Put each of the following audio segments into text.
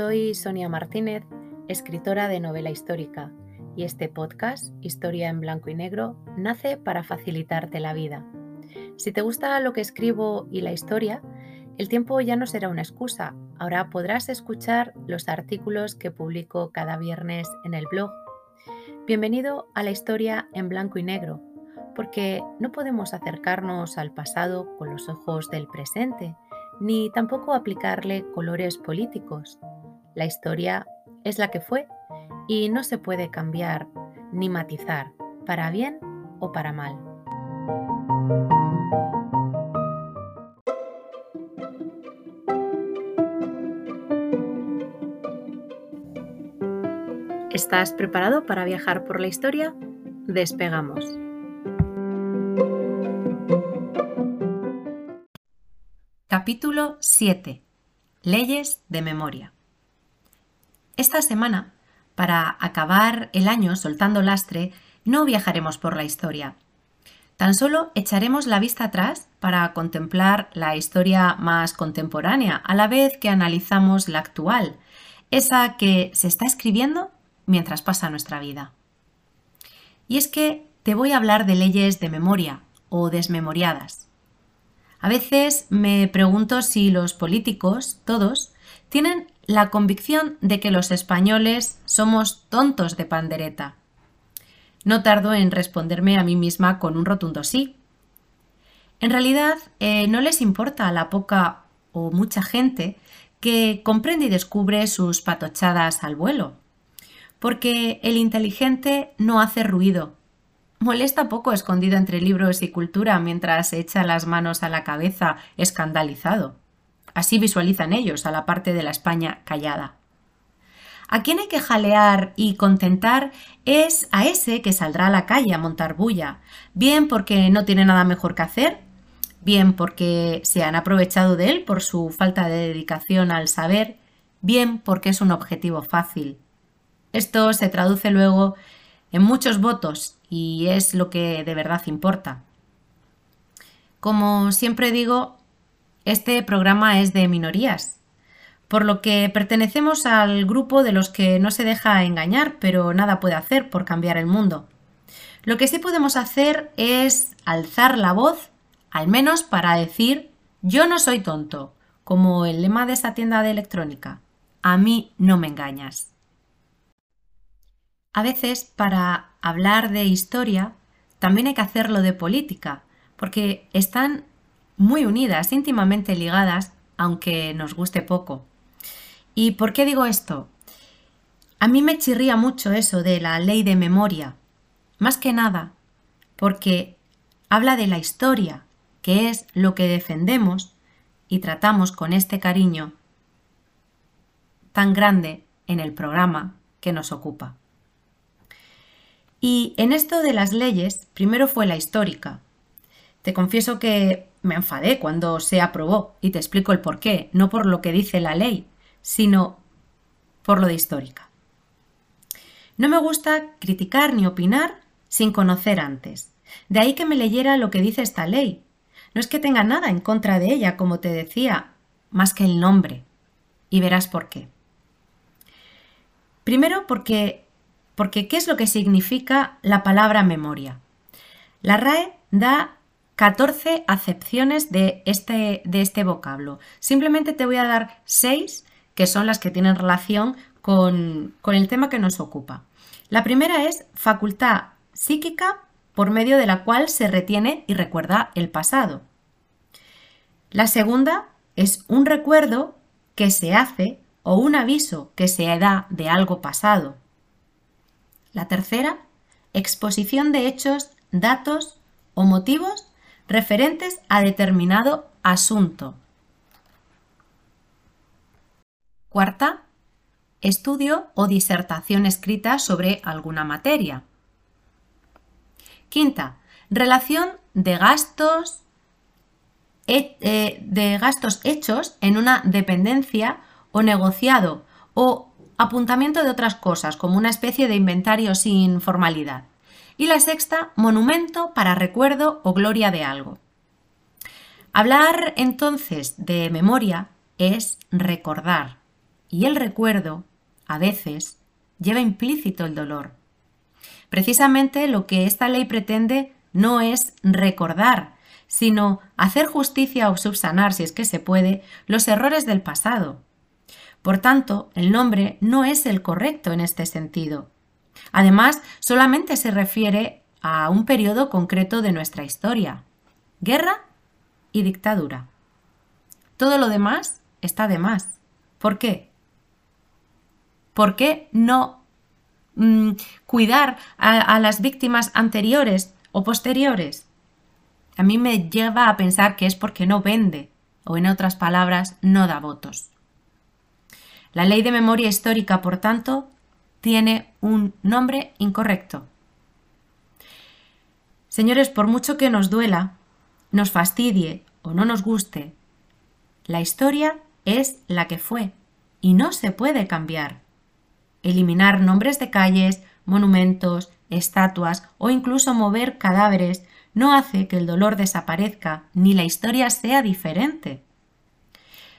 Soy Sonia Martínez, escritora de novela histórica, y este podcast, Historia en blanco y negro, nace para facilitarte la vida. Si te gusta lo que escribo y la historia, el tiempo ya no será una excusa. Ahora podrás escuchar los artículos que publico cada viernes en el blog. Bienvenido a la historia en blanco y negro, porque no podemos acercarnos al pasado con los ojos del presente, ni tampoco aplicarle colores políticos. La historia es la que fue y no se puede cambiar ni matizar, para bien o para mal. ¿Estás preparado para viajar por la historia? ¡Despegamos! Capítulo 7. Leyes de memoria. Esta semana, para acabar el año soltando lastre, no viajaremos por la historia. Tan solo echaremos la vista atrás para contemplar la historia más contemporánea, a la vez que analizamos la actual, esa que se está escribiendo mientras pasa nuestra vida. Y es que te voy a hablar de leyes de memoria o desmemoriadas. A veces me pregunto si los políticos, todos, tienen la convicción de que los españoles somos tontos de pandereta. No tardo en responderme a mí misma con un rotundo sí. En realidad, no les importa a la poca o mucha gente que comprende y descubre sus patochadas al vuelo. Porque el inteligente no hace ruido. Molesta poco escondido entre libros y cultura mientras se echa las manos a la cabeza escandalizado. Así visualizan ellos a la parte de la España callada. A quien hay que jalear y contentar es a ese que saldrá a la calle a montar bulla, bien porque no tiene nada mejor que hacer, bien porque se han aprovechado de él por su falta de dedicación al saber, bien porque es un objetivo fácil. Esto se traduce luego en muchos votos y es lo que de verdad importa. Como siempre digo, este programa es de minorías, por lo que pertenecemos al grupo de los que no se deja engañar, pero nada puede hacer por cambiar el mundo. Lo que sí podemos hacer es alzar la voz, al menos para decir «yo no soy tonto», como el lema de esa tienda de electrónica. «A mí no me engañas». A veces, para hablar de historia, también hay que hacerlo de política, porque están muy unidas, íntimamente ligadas, aunque nos guste poco. ¿Y por qué digo esto? A mí me chirría mucho eso de la ley de memoria, más que nada porque habla de la historia, que es lo que defendemos y tratamos con este cariño tan grande en el programa que nos ocupa. Y en esto de las leyes, primero fue la histórica. Te confieso que me enfadé cuando se aprobó y te explico el porqué, no por lo que dice la ley, sino por lo de histórica. No me gusta criticar ni opinar sin conocer antes. De ahí que me leyera lo que dice esta ley. No es que tenga nada en contra de ella, como te decía, más que el nombre. Y verás por qué. Primero porque ¿qué es lo que significa la palabra memoria? La RAE da 14 acepciones de este vocablo. Simplemente te voy a dar 6, que son las que tienen relación con el tema que nos ocupa. La primera es facultad psíquica por medio de la cual se retiene y recuerda el pasado. La segunda es un recuerdo que se hace o un aviso que se da de algo pasado. La tercera, exposición de hechos, datos o motivos referentes a determinado asunto. Cuarta, estudio o disertación escrita sobre alguna materia. Quinta, relación de gastos hechos en una dependencia o negociado o apuntamiento de otras cosas, como una especie de inventario sin formalidad. Y la sexta, monumento para recuerdo o gloria de algo. Hablar entonces de memoria es recordar, y el recuerdo, a veces, lleva implícito el dolor. Precisamente lo que esta ley pretende no es recordar, sino hacer justicia o subsanar, si es que se puede, los errores del pasado. Por tanto, el nombre no es el correcto en este sentido. Además, solamente se refiere a un periodo concreto de nuestra historia: guerra y dictadura. Todo lo demás está de más. ¿Por qué? ¿Por qué no cuidar a las víctimas anteriores o posteriores? A mí me lleva a pensar que es porque no vende, o en otras palabras, no da votos. La Ley de Memoria Histórica, por tanto, tiene un nombre incorrecto. Señores, por mucho que nos duela, nos fastidie o no nos guste, la historia es la que fue y no se puede cambiar. Eliminar nombres de calles, monumentos, estatuas o incluso mover cadáveres no hace que el dolor desaparezca ni la historia sea diferente.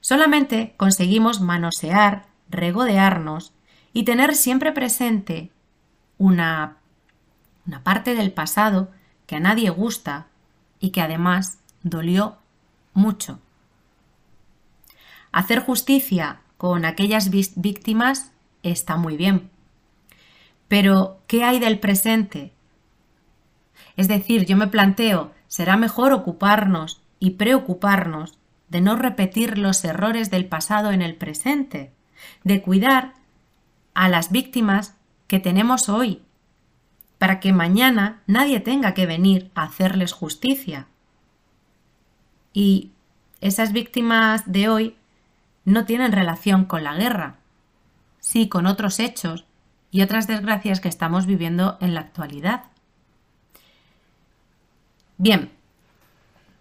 Solamente conseguimos manosear, regodearnos y tener siempre presente una parte del pasado que a nadie gusta y que además dolió mucho. Hacer justicia con aquellas víctimas está muy bien, pero ¿qué hay del presente? Es decir, yo me planteo, ¿será mejor ocuparnos y preocuparnos de no repetir los errores del pasado en el presente, de cuidar a las víctimas que tenemos hoy, para que mañana nadie tenga que venir a hacerles justicia? Y esas víctimas de hoy no tienen relación con la guerra, sí con otros hechos y otras desgracias que estamos viviendo en la actualidad. Bien,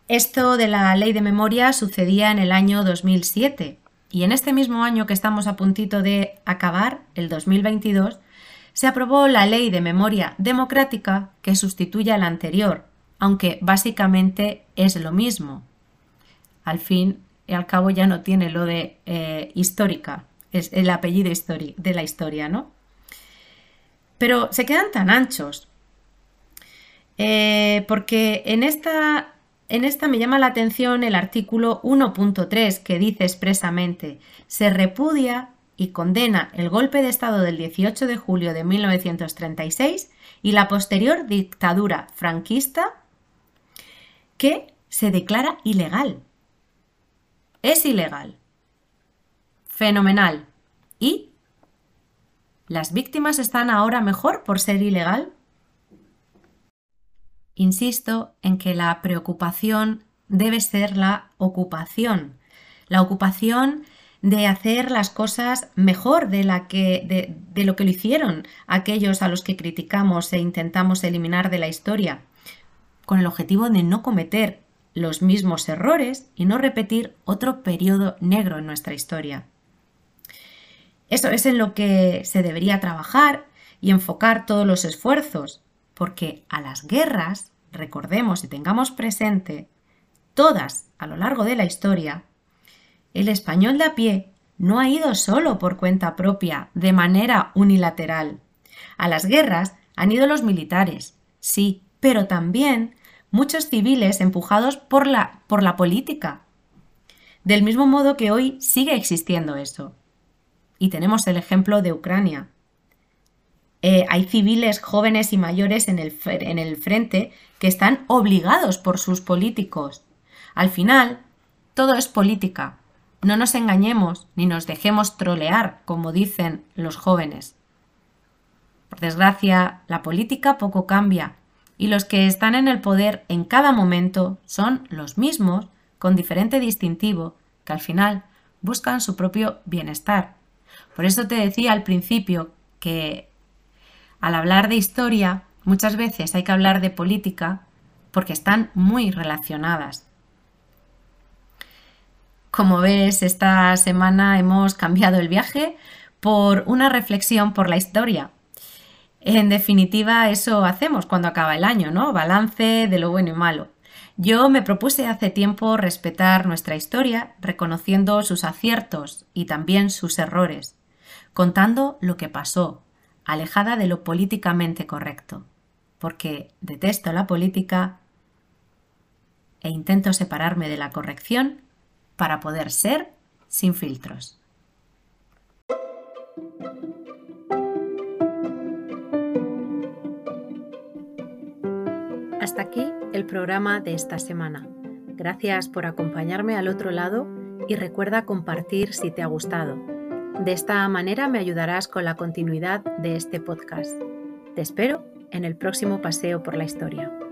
esto de la Ley de Memoria sucedía en el año 2007. Y en este mismo año que estamos a puntito de acabar, el 2022, se aprobó la Ley de Memoria Democrática que sustituye a la anterior, aunque básicamente es lo mismo. Al fin y al cabo ya no tiene lo de histórica, es el apellido de la historia, ¿no? Pero se quedan tan anchos, porque en esta me llama la atención el artículo 1.3 que dice expresamente: se repudia y condena el golpe de Estado del 18 de julio de 1936 y la posterior dictadura franquista, que se declara ilegal. Es ilegal. Fenomenal. ¿Y las víctimas están ahora mejor por ser ilegal? Insisto en que la preocupación debe ser la ocupación de hacer las cosas mejor de lo que lo hicieron aquellos a los que criticamos e intentamos eliminar de la historia, con el objetivo de no cometer los mismos errores y no repetir otro periodo negro en nuestra historia. Eso es en lo que se debería trabajar y enfocar todos los esfuerzos, porque a las guerras, recordemos y tengamos presente, todas a lo largo de la historia, el español de a pie no ha ido solo por cuenta propia, de manera unilateral. A las guerras han ido los militares, sí, pero también muchos civiles empujados por la política. Del mismo modo que hoy sigue existiendo eso. Y tenemos el ejemplo de Ucrania. Hay civiles jóvenes y mayores en el frente que están obligados por sus políticos. Al final, todo es política. No nos engañemos ni nos dejemos trolear, como dicen los jóvenes. Por desgracia, la política poco cambia y los que están en el poder en cada momento son los mismos, con diferente distintivo, que al final buscan su propio bienestar. Por eso te decía al principio que al hablar de historia, muchas veces hay que hablar de política porque están muy relacionadas. Como ves, esta semana hemos cambiado el viaje por una reflexión por la historia. En definitiva, eso hacemos cuando acaba el año, ¿no? Balance de lo bueno y malo. Yo me propuse hace tiempo respetar nuestra historia reconociendo sus aciertos y también sus errores, contando lo que pasó, alejada de lo políticamente correcto, porque detesto la política e intento separarme de la corrección para poder ser sin filtros. Hasta aquí el programa de esta semana. Gracias por acompañarme al otro lado y recuerda compartir si te ha gustado. De esta manera me ayudarás con la continuidad de este podcast. Te espero en el próximo paseo por la historia.